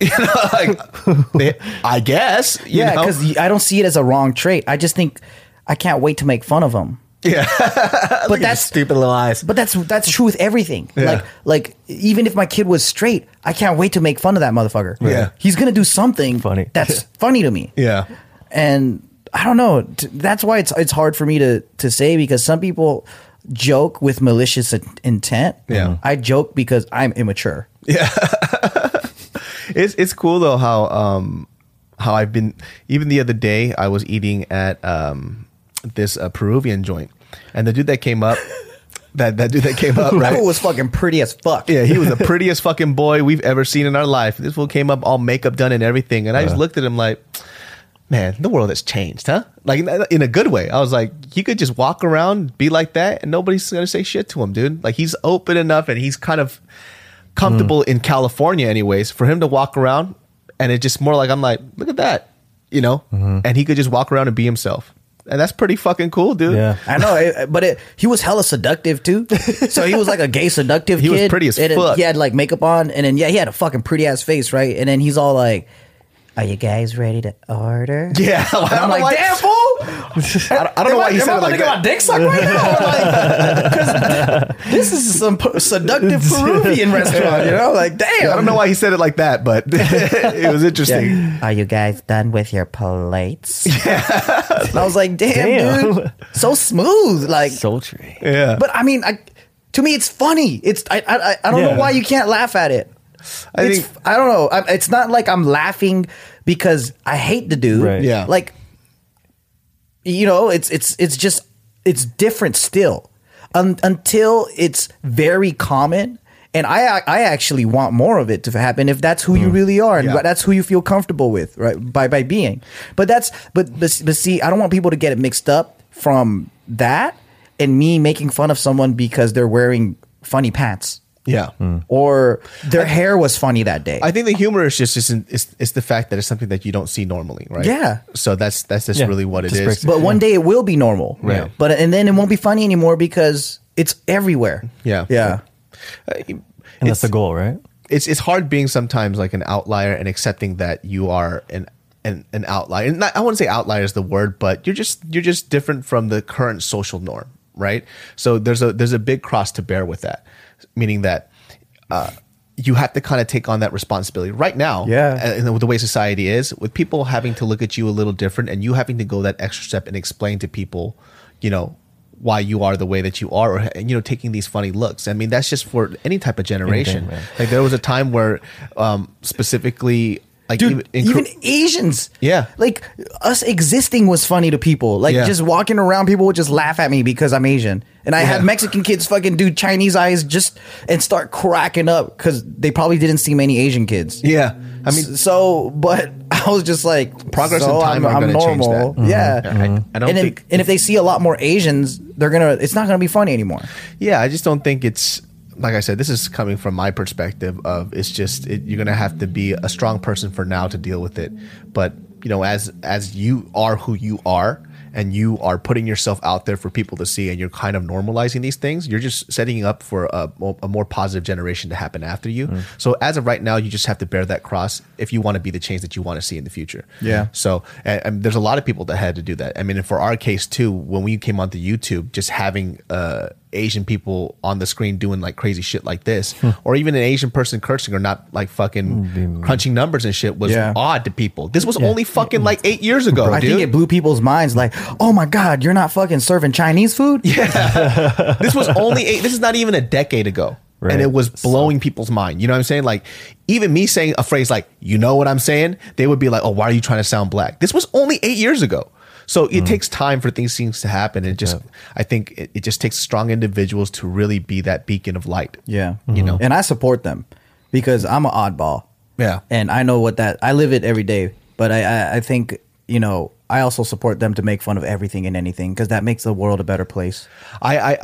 You know, like, I guess. Yeah, because I don't see it as a wrong trait. I just think I can't wait to make fun of them. Yeah, but that's stupid little eyes. But that's true with everything. Yeah. Like even if my kid was straight, I can't wait to make fun of that motherfucker. Right. Yeah, he's gonna do something funny. That's funny to me. Yeah, and I don't know. That's why it's hard for me to say, because some people joke with malicious intent. Yeah, I joke because I'm immature. Yeah. It's cool though how I've been. Even the other day I was eating at this Peruvian joint, and the dude that came up, right, was fucking pretty as fuck. Yeah, he was the prettiest fucking boy we've ever seen in our life. This fool came up all makeup done and everything, and I just looked at him like, man, the world has changed, huh? Like, in a good way. I was like, he could just walk around, be like that, and nobody's gonna say shit to him, dude. Like, he's open enough, and he's kind of comfortable in California anyways, for him to walk around. And it's just more like, I'm like, look at that, you know? And he could just walk around and be himself, and that's pretty fucking cool, dude. Yeah, I know. He was hella seductive too. So he was like a gay seductive kid. He was pretty as fuck. He had like makeup on, and then he had a fucking pretty ass face, right? And then he's all like, are you guys ready to order? Yeah. And I'm like, damn, fool. I don't know why he said like that. Am I going to get my dick sucked right now? Like, this is some seductive Peruvian restaurant, you know? Like, damn. I don't know why he said it like that, but it was interesting. Yeah. Are you guys done with your plates? Yeah. And I was like, damn, dude. So smooth. Like, sultry. Yeah. But I mean, to me, it's funny. I don't know why you can't laugh at it. I don't know. It's not like I'm laughing because I hate the dude. Right. Yeah. Like, you know, it's just, it's different still, until it's very common. And I actually want more of it to happen, if that's who you really are, and that's who you feel comfortable with, right? By being. But but see, I don't want people to get it mixed up from that and me making fun of someone because they're wearing funny pants. Yeah. Or their hair was funny that day. I think the humor is just it's the fact that it's something that you don't see normally, right? Yeah. So that's just really what it is. But one day it will be normal. Right. Yeah. But and then it won't be funny anymore because it's everywhere. Yeah. Yeah. And that's the goal, right? It's hard being sometimes like an outlier and accepting that you are an outlier. And I wouldn't say outlier is the word, but you're just different from the current social norm, right? So there's a big cross to bear with that. Meaning that you have to kind of take on that responsibility right now. Yeah. And the way society is, with people having to look at you a little different, and you having to go that extra step and explain to people, you know, why you are the way that you are, or, you know, taking these funny looks. I mean, that's just for any type of generation. Anything, like, there was a time where specifically, like, dude, even Asians. Yeah. Like, us existing was funny to people. Like, just walking around, people would just laugh at me because I'm Asian. And I had Mexican kids fucking do Chinese eyes and start cracking up because they probably didn't see many Asian kids. Yeah. I mean, so, but I was just like, progress in time, I'm going to change that. Mm-hmm. Yeah. I don't think if they see a lot more Asians, it's not going to be funny anymore. Yeah. I just don't think it's like I said, this is coming from my perspective of it's just you're going to have to be a strong person for now to deal with it. But, you know, as you are who you are and you are putting yourself out there for people to see and you're kind of normalizing these things, you're just setting up for a more positive generation to happen after you. Mm. So as of right now, you just have to bear that cross if you want to be the change that you want to see in the future. Yeah. So and there's a lot of people that had to do that. I mean, and for our case too, when we came onto YouTube, just having Asian people on the screen doing like crazy shit like this, or even an Asian person cursing or not like fucking crunching numbers and shit was odd to people. This was only fucking like 8 years ago. Bro, I think it blew people's minds. Like, oh my God, you're not fucking serving Chinese food? Yeah. This was only this is not even a decade ago. Right. And it was blowing people's mind. You know what I'm saying? Like, even me saying a phrase like, you know what I'm saying? They would be like, oh, why are you trying to sound black? This was only 8 years ago. So it takes time for things to happen. And just, I think it just takes strong individuals to really be that beacon of light. Yeah. You know? And I support them because I'm an oddball. Yeah. And I know what that, I live it every day. But I think, you know, I also support them to make fun of everything and anything because that makes the world a better place. I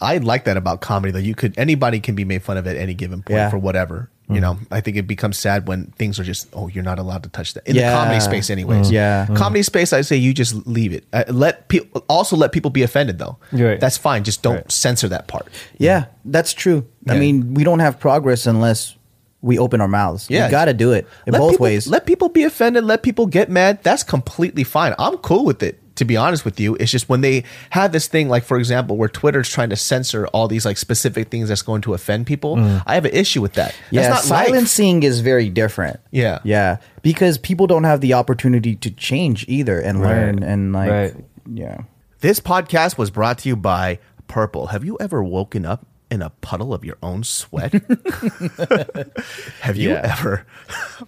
like that about comedy though. You could, anybody can be made fun of at any given point for whatever. You know, I think it becomes sad when things are just, oh, you're not allowed to touch that in the comedy space anyways. Comedy space, I say you just leave it. Let people be offended though. Right. That's fine. Just don't censor that part. Yeah, that's true. Yeah. I mean, we don't have progress unless we open our mouths. Yeah. We got to do it in both ways. Let people be offended. Let people get mad. That's completely fine. I'm cool with it. To be honest with you, it's just when they have this thing, like for example, where Twitter's trying to censor all these like specific things that's going to offend people. I have an issue with that. Yeah, that's not silencing life. Is very different. Yeah, yeah, because people don't have the opportunity to change either and learn and like yeah. This podcast was brought to you by Purple. Have you ever woken up in a puddle of your own sweat? Have you ever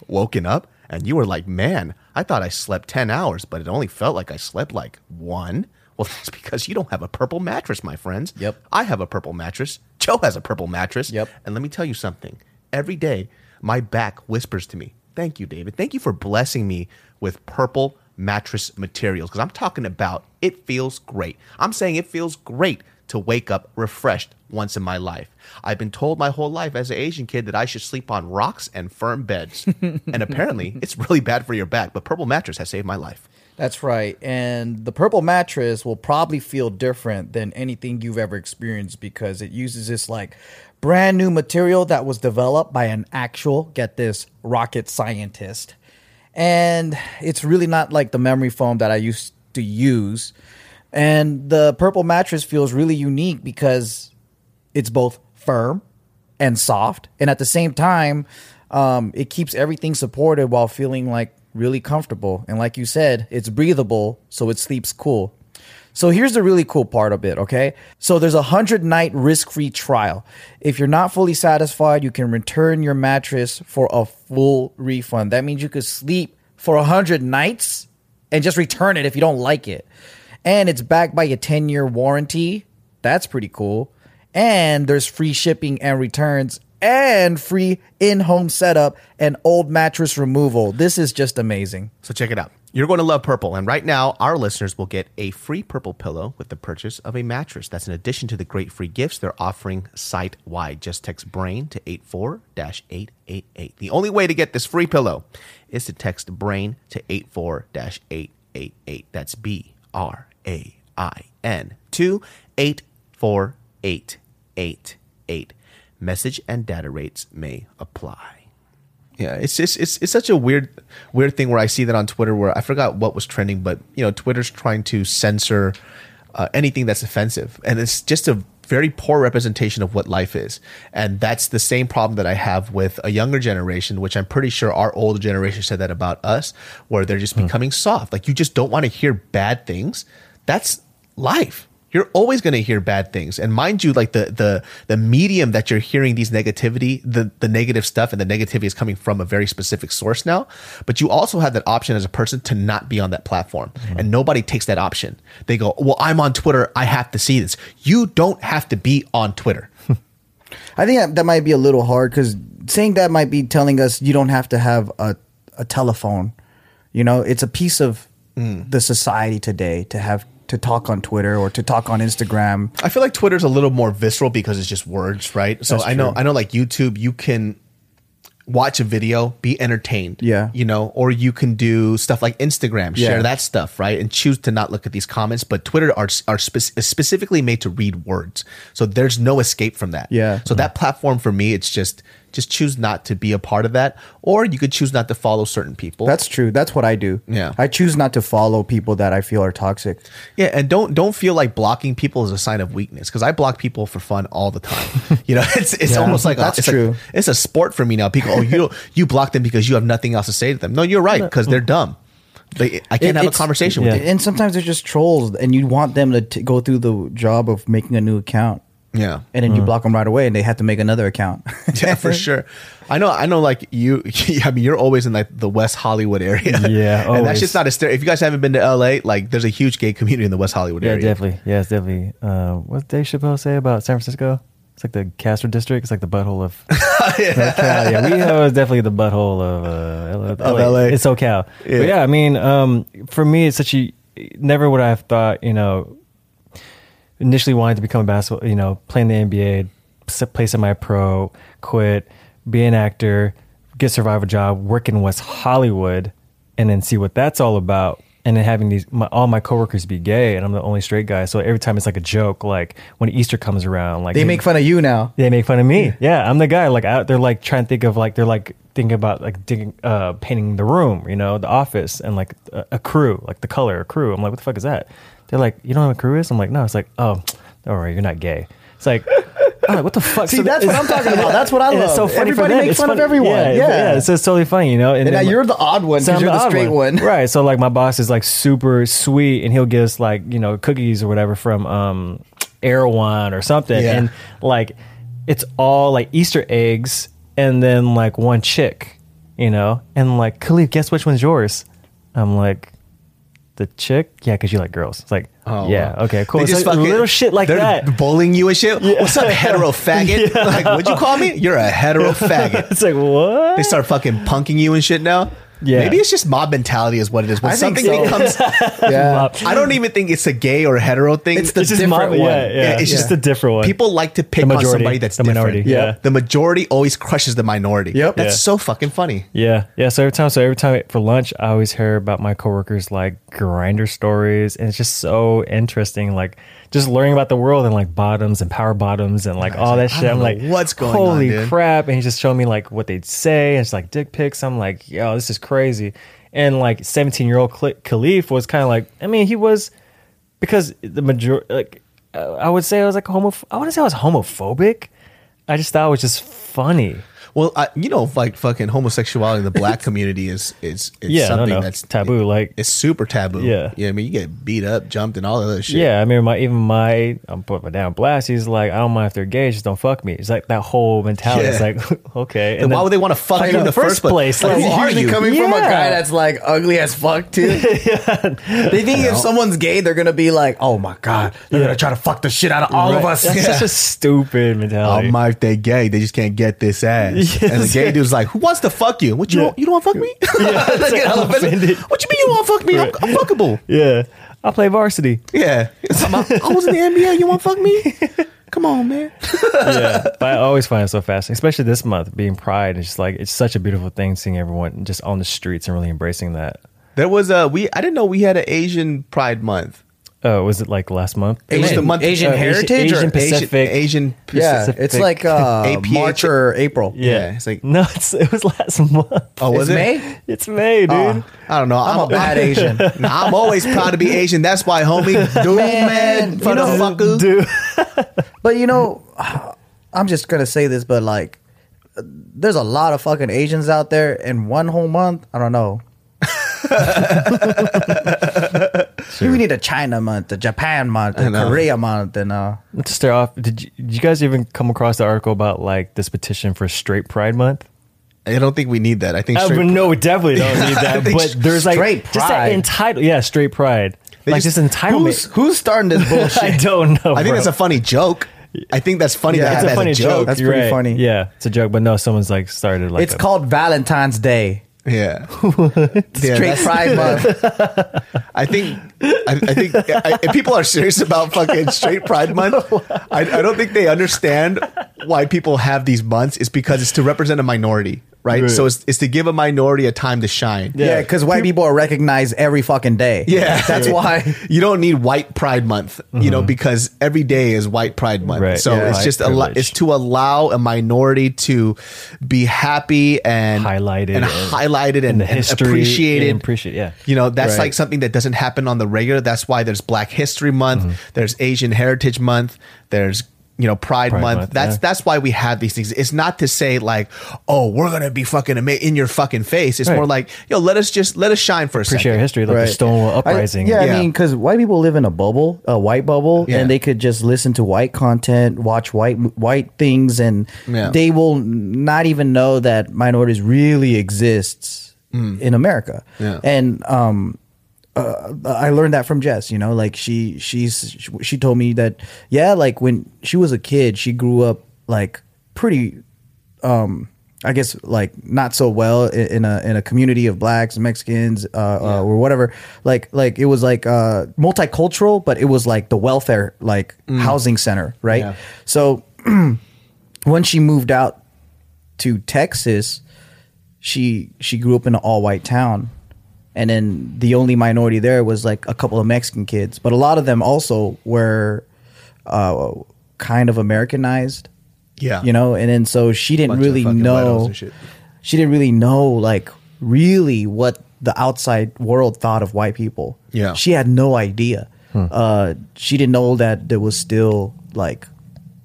woken up and you were like, man, I thought I slept 10 hours, but it only felt like I slept like one. Well, that's because you don't have a purple mattress, my friends. Yep. I have a purple mattress. Joe has a purple mattress. Yep. And let me tell you something. Every day, my back whispers to me, thank you, David. Thank you for blessing me with purple mattress materials. Because I'm talking about it feels great. I'm saying it feels great to wake up refreshed once in my life. I've been told my whole life as an Asian kid that I should sleep on rocks and firm beds. And apparently it's really bad for your back, but Purple Mattress has saved my life. That's right. And the Purple Mattress will probably feel different than anything you've ever experienced because it uses this like brand new material that was developed by an actual, get this, rocket scientist. And it's really not like the memory foam that I used to use. And the Purple Mattress feels really unique because it's both firm and soft. And at the same time, it keeps everything supported while feeling like really comfortable. And like you said, it's breathable, so it sleeps cool. So here's the really cool part of it, okay? So there's a 100-night risk-free trial. If you're not fully satisfied, you can return your mattress for a full refund. That means you could sleep for 100 nights and just return it if you don't like it. And it's backed by a 10-year warranty. That's pretty cool. And there's free shipping and returns and free in-home setup and old mattress removal. This is just amazing. So check it out. You're going to love Purple. And right now, our listeners will get a free Purple pillow with the purchase of a mattress. That's in addition to the great free gifts they're offering site-wide. Just text BRAIN to 84-888. The only way to get this free pillow is to text BRAIN to 84-888. That's B. RAIN 284888. Message and data rates may apply. Yeah, it's just it's such a weird thing where I see that on Twitter where I forgot what was trending, but you know, Twitter's trying to censor anything that's offensive, and it's just a very poor representation of what life is. And that's the same problem that I have with a younger generation, which I'm pretty sure our older generation said that about us, where they're just becoming soft. Like, you just don't want to hear bad things. That's life. You're always going to hear bad things. And mind you, like the medium that you're hearing these negativity, the negative stuff and the negativity is coming from a very specific source now. But you also have that option as a person to not be on that platform. Mm-hmm. And nobody takes that option. They go, well, I'm on Twitter. I have to see this. You don't have to be on Twitter. I think that might be a little hard because saying that might be telling us you don't have to have a telephone. You know, it's a piece of the society today to have to talk on Twitter or to talk on Instagram. I feel like Twitter's a little more visceral because it's just words, right? So I know like YouTube, you can watch a video, be entertained, or you can do stuff like Instagram, share that stuff, right? And choose to not look at these comments. But Twitter is specifically made to read words. So there's no escape from that. Yeah. So that platform for me, it's just choose not to be a part of that, or you could choose not to follow certain people. That's true. That's what I do. Yeah. I choose not to follow people that I feel are toxic. Yeah. And don't feel like blocking people is a sign of weakness, because I block people for fun all the time. It's almost like it's a sport for me now. People, you block them because you have nothing else to say to them. No, you're right, because they're dumb. Like, I can't have a conversation with them. And sometimes they're just trolls, and you want them to go through the job of making a new account. Yeah. And then you block them right away and they have to make another account. Yeah, for sure. I know like you, I mean, you're always in like the West Hollywood area. Yeah. And that's just not a if you guys haven't been to LA, like there's a huge gay community in the West Hollywood area. Yeah, definitely. Yeah, it's definitely. What did Dave Chappelle say about San Francisco? It's like the Castro district. It's like the butthole of SoCal. Yeah, it's definitely the butthole of LA. It's SoCal. Yeah. But yeah, I mean, for me, it's such a, never would I have thought, initially wanted to become a basketball, playing the NBA, play semi-pro, quit, be an actor, get a survival job, work in West Hollywood, and then see what that's all about. And then having all my coworkers be gay, and I'm the only straight guy. So every time it's like a joke, like when Easter comes around, like they make fun of you now. They make fun of me. Yeah, I'm the guy. Like they're like trying to think of like, they're like thinking about like painting the room, the office, and like a crew, like the color, a crew. I'm like, what the fuck is that? They're like, you don't know what crew is? I'm like, no. It's like, oh, don't worry, you're not gay. It's like, oh, what the fuck? See, so that's what I'm talking about. That's what I love. It's so funny. Everybody makes fun of everyone. Yeah. So it's totally funny, And now you're the odd one because you're the straight one. Right. So like my boss is like super sweet, and he'll give us like, cookies or whatever from Erewhon or something. Yeah. And like it's all like Easter eggs and then like one chick, and like, Khalif, guess which one's yours? I'm like, the chick? Yeah, because you like girls. It's like, okay, cool. It's like little shit like that. They're bullying you and shit. Yeah. What's up, hetero faggot? Yeah. Like, what'd you call me? You're a hetero faggot. It's like, what? They start fucking punking you and shit now? Yeah. Maybe it's just mob mentality is what it is. When something becomes... Yeah. I don't even think it's a gay or hetero thing. It's the different one. Yeah, it's just a different one. People like to pick on somebody that's different. Minority. Yeah. The majority always crushes the minority. Yep. That's so fucking funny. Yeah. Yeah. So every time for lunch, I always hear about my coworkers like Grindr stories, and it's just so interesting. Like just learning about the world and like bottoms and power bottoms and like all that shit. I'm like, what's going on? Holy crap! And he just showed me like what they'd say. And it's like dick pics. I'm like, yo, this is crazy. And like 17-year-old Khalif was kind of like, I mean, he was, because the majority, like, I would say I was like I wouldn't say I was homophobic. I just thought it was just funny. Well, like fucking homosexuality in the black community is something that's taboo. Like it's super taboo. Yeah. Yeah. I mean, you get beat up, jumped, and all that other shit. Yeah. I mean, I'm putting my down blast. He's like, I don't mind if they're gay, just don't fuck me. It's like that whole mentality. Yeah. It's like, okay. And then why would they want to fuck you in the first place? Like, who are you? Coming from a guy that's like ugly as fuck too. They think if someone's gay, they're going to be like, oh my God, they're going to try to fuck the shit out of all of us. That's such a stupid mentality. Oh my, if they're gay, they just can't get this ass. Yes. And the gay dude's like, who wants to fuck you? What you want? You don't want to fuck me? Yeah, like, what you mean you want to fuck me? Right. I'm fuckable. Yeah, I play varsity. Yeah, I was in the NBA. You want to fuck me? Come on, man. Yeah, but I always find it so fascinating, especially this month being Pride. It's just like it's such a beautiful thing seeing everyone just on the streets and really embracing that. There was I didn't know we had an Asian Pride Month. Oh, was it like last month? It was the month Asian Heritage or Pacific? Asian Pacific. Yeah, it's like March or April. Yeah. It's like no, it was last month. Oh, was it? May? It's May, dude. I don't know. I'm a bad Asian. Nah, I'm always proud to be Asian. That's why, homie. Dude, man. Fuckers. Dude. But I'm just gonna say this, but like, there's a lot of fucking Asians out there, in one whole month, I don't know. Sure. We need a China month, a Japan month, a Korea month, and to start off, did you guys even come across the article about like this petition for Straight Pride Month? I don't think we need that. I think we definitely don't need that. But there's like straight pride. Just that entitled, Straight Pride, they like just entitlement. Who's starting this bullshit? I don't know. I think it's a funny joke. I think that's funny. Yeah, it's a funny joke. That's pretty funny. Yeah, it's a joke. But no, someone's like started like. It's called Valentine's Day. Yeah. What? Yeah, straight Pride Month. I think if people are serious about fucking straight Pride Month, I don't think they understand why people have these months. It's because it's to represent a minority, right? So it's to give a minority a time to shine. Yeah, because white people are recognized every fucking day. Yeah. That's why. You don't need white Pride Month, you know, because every day is white Pride Month. Right. So it's just it's to allow a minority to be happy and highlighted and appreciated. And appreciated, yeah. You know, that's like something that doesn't happen on the regular. That's why there's Black History Month, there's Asian Heritage Month, there's, you know, Pride Month. That's why we have these things. It's not to say like, oh, we're going to be fucking in your fucking face. It's more like, yo, let us shine for a second. Appreciate our history, like the Stonewall Uprising. I mean, because white people live in a bubble, a white bubble, and they could just listen to white content, watch white things, and they will not even know that minorities really exists in America. Yeah. And I learned that from Jess, you know, like she told me that, yeah, like when she was a kid, she grew up like pretty, I guess like not so well in a community of Blacks, Mexicans, or whatever. Like it was like multicultural, but it was like the welfare, like housing center. Right. Yeah. So when she moved out to Texas, she grew up in an all white town. And then the only minority there was like a couple of Mexican kids. But a lot of them also were kind of Americanized. Yeah. You know, and then so she didn't really know. She didn't really know like really what the outside world thought of white people. Yeah. She had no idea. She didn't know that there was still like,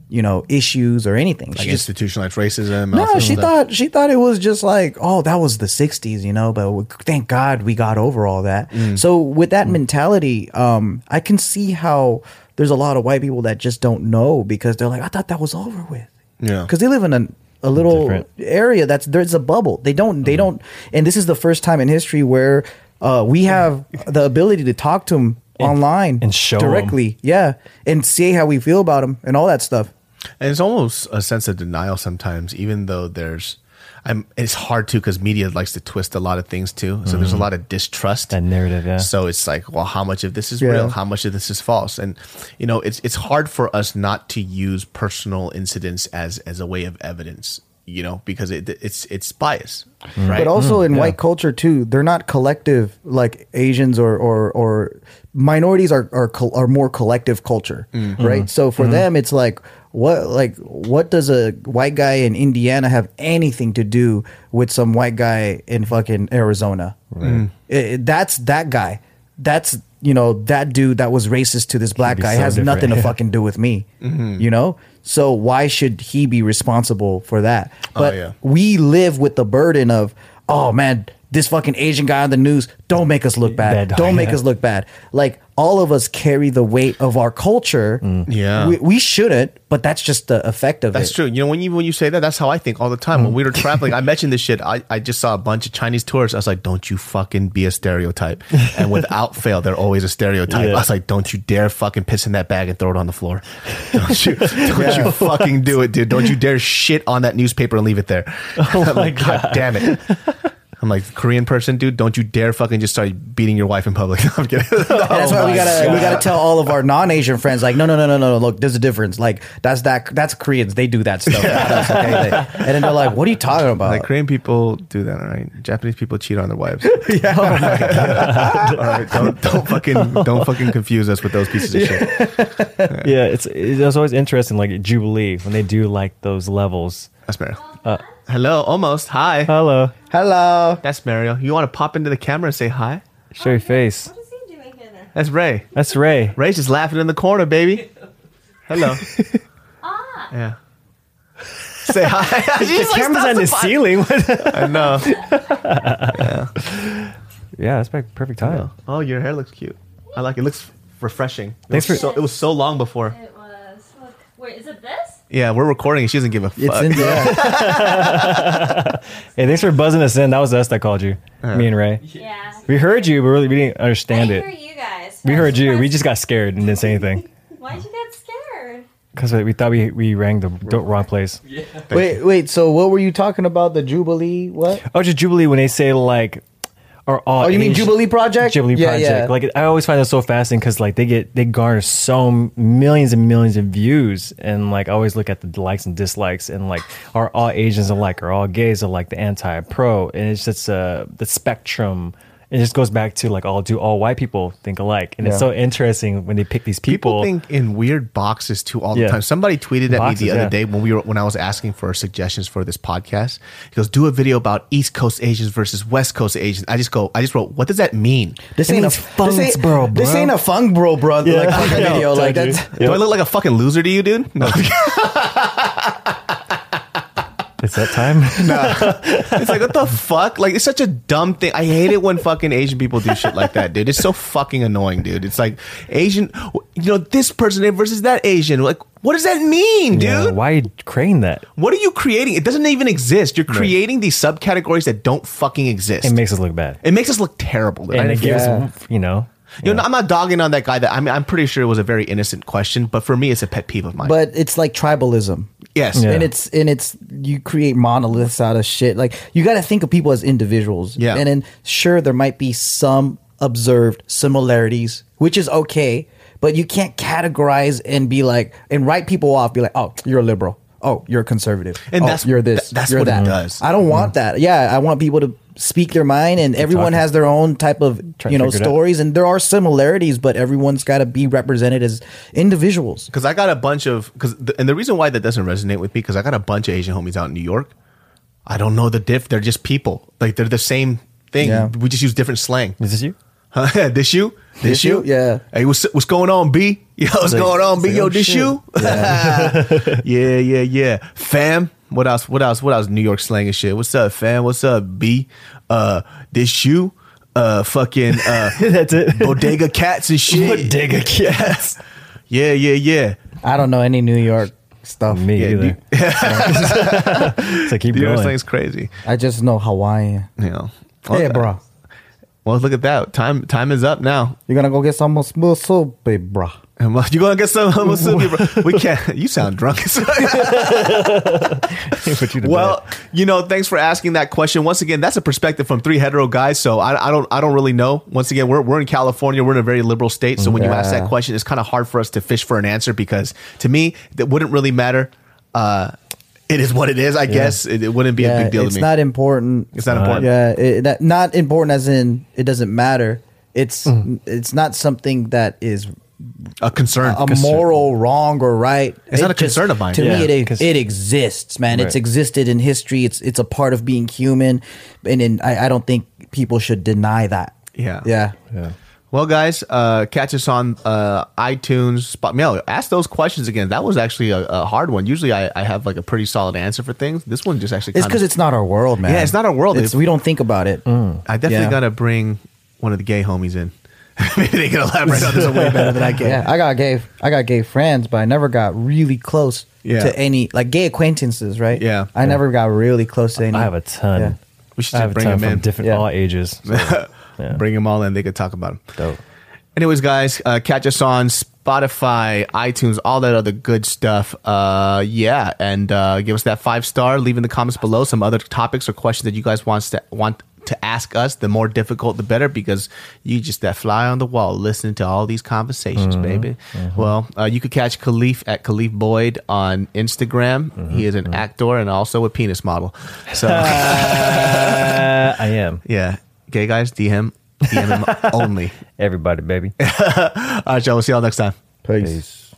you know, issues or anything. Like institutionalized racism. No, she thought it was just like, oh, that was the 60s, you know, but thank God we got over all that. So with that mentality, I can see how there's a lot of white people that just don't know because they're like, I thought that was over with. Yeah. Because they live in a little different area there's a bubble. They don't. And this is the first time in history where we have the ability to talk to them online and show directly them. Yeah. And see how we feel about them and all that stuff. And it's almost a sense of denial sometimes, even though it's hard to, because media likes to twist a lot of things too. So there's a lot of distrust and narrative. Yeah. So it's like, well, how much of this is real? How much of this is false? And you know, it's hard for us not to use personal incidents as a way of evidence, you know, because it's bias. Right. But also in white culture too, they're not collective like Asians or minorities are more collective culture. Right. So for them, it's like, what does a white guy in Indiana have anything to do with some white guy in fucking Arizona? Right. That's that guy. That's, you know, that dude that was racist to this black guy has nothing to fucking do with me, you know? So why should he be responsible for that? But we live with the burden of, oh man, this fucking Asian guy on the news, don't make us look bad. Don't make us look bad. Like, all of us carry the weight of our culture. Yeah, we shouldn't, but that's just the effect of it. That's true. You know, when you say that, that's how I think all the time. When we were traveling, I mentioned this shit. I just saw a bunch of Chinese tourists. I was like, don't you fucking be a stereotype. And without fail, they're always a stereotype. Yeah. I was like, don't you dare fucking piss in that bag and throw it on the floor. Don't you fucking do it, dude. Don't you dare shit on that newspaper and leave it there. Oh my God damn it. I'm like, Korean person, dude, don't you dare fucking just start beating your wife in public. No, I'm kidding. No. That's why we gotta tell all of our non-Asian friends, like, no, look, there's a difference. Like, that's Koreans. They do that stuff. That's okay. And then they're like, what are you talking about? Like, Korean people do that, all right? Japanese people cheat on their wives. Yeah. Oh my God. All right, don't fucking confuse us with those pieces of shit. Yeah, it's always interesting, like at Jubilee, when they do like those levels. That's Mario. Hello, almost. Hi. Hello. That's Mario. You want to pop into the camera and say hi? Show your face. What is he doing here then? That's Ray. Ray's just laughing in the corner, baby. Hello. Ah. Yeah. Say hi. The camera's on the ceiling. I know. Yeah, that's perfect time. Oh, your hair looks cute. I like it. It looks refreshing. It was so long before. It was. Look. Wait, is it this? Yeah, we're recording. She doesn't give a fuck. It's in there. Hey, thanks for buzzing us in. That was us that called you. Me and Ray. Yeah. We heard you, but really we didn't understand it. I heard you guys. We heard you. We just got scared and didn't say anything. Why'd you get scared? Because we thought we rang the wrong place. Yeah. Wait. So what were you talking about? The Jubilee? What? Oh, just Jubilee. When they say like, or all. Oh, you mean Jubilee Project? Jubilee Project. Like I always find that so fascinating because like they garner so millions and millions of views, and like I always look at the likes and dislikes, and like are all Asians alike, or all gays alike, the anti-pro, and it's just the spectrum. It just goes back to like, do all white people think alike? And it's so interesting when they pick these people. People think in weird boxes too all the time. Somebody tweeted at me the other day when I was asking for suggestions for this podcast. He goes, "Do a video about East Coast Asians versus West Coast Asians." I just wrote, "What does that mean?" This ain't a funk bro, bro. Yeah. Like, video, like that's, do I look like a fucking loser to you, dude? No. It's that time? No. It's like, what the fuck? Like, it's such a dumb thing. I hate it when fucking Asian people do shit like that, dude. It's so fucking annoying, dude. It's like, Asian, this person versus that Asian. Like, what does that mean, dude? Yeah, why are you creating that? What are you creating? It doesn't even exist. You're creating these subcategories that don't fucking exist. It makes us look bad. It makes us look terrible. Dude. And it gives, You know, I'm not dogging on that guy. I'm pretty sure it was a very innocent question, but for me, it's a pet peeve of mine. But it's like tribalism. Yes, yeah. and it's you create monoliths out of shit. Like you got to think of people as individuals. Yeah, and then sure there might be some observed similarities, which is okay, but you can't categorize and be like and write people off. Be like, oh, you're a liberal. Oh, you're a conservative. And you're this. That's you're what that. It does. I don't want that. Yeah, I want people to speak their mind, and everyone has their own type of stories, and there are similarities, but everyone's got to be represented as individuals. Because I got a bunch of and the reason why that doesn't resonate with me because I got a bunch of Asian homies out in New York. I don't know the diff. They're just people. Like they're the same thing. Yeah. We just use different slang. Is this you? Huh? This you? Yeah. Hey, what's going on, B? Yo, what's going on, B? Yo, this you? Yeah. yeah. Fam. What else? New York slang and shit. What's up, fam? What's up, B? This you? Fucking that's it. Bodega cats and shit. Bodega cats. Yeah. I don't know any New York stuff. Me either. So keep New York slang's crazy. I just know Hawaiian. Yeah. Hey, bro. Well, look at that. Time is up now. You're gonna go get some musubi, bro. You're gonna get some musubi, bro. We can't. You sound drunk. Well, thanks for asking that question. Once again, that's a perspective from three hetero guys. So I don't really know. Once again, we're in California. We're in a very liberal state. So when you ask that question, it's kind of hard for us to fish for an answer because to me, that wouldn't really matter. It is what it is, I guess. It wouldn't be a big deal to me. It's not important. Not important as in it doesn't matter. It's not something that is a concern. Moral wrong or right. It's not a concern of mine. To me, it exists, man. Right. It's existed in history. It's a part of being human. And I don't think people should deny that. Yeah. Well, guys, catch us on iTunes. Ask those questions again. That was actually a hard one. Usually I have like a pretty solid answer for things. This one just actually it's because it's not our world, man. Yeah, it's not our world. We don't think about it. I definitely got to bring one of the gay homies in. Maybe they can elaborate on this way better than I can. Yeah, I got gay friends, but I never got really close to any, like gay acquaintances, right? Yeah. I never got really close to any. I have a ton. Yeah. We should just bring them in. Different all ages. So. Yeah. Bring them all in. They could talk about them. Dope. Anyways, guys, catch us on Spotify, iTunes, all that other good stuff. And give us that 5-star. Leave in the comments below some other topics or questions that you guys want to ask us. The more difficult, the better, because you just that fly on the wall listening to all these conversations, baby. Mm-hmm. Well, you could catch Khalif at Khalif Boyd on Instagram. Mm-hmm. He is an actor and also a penis model. So I am. Yeah. Gay guys, DM him only. Everybody, baby. All right, y'all. We'll see y'all next time. Peace.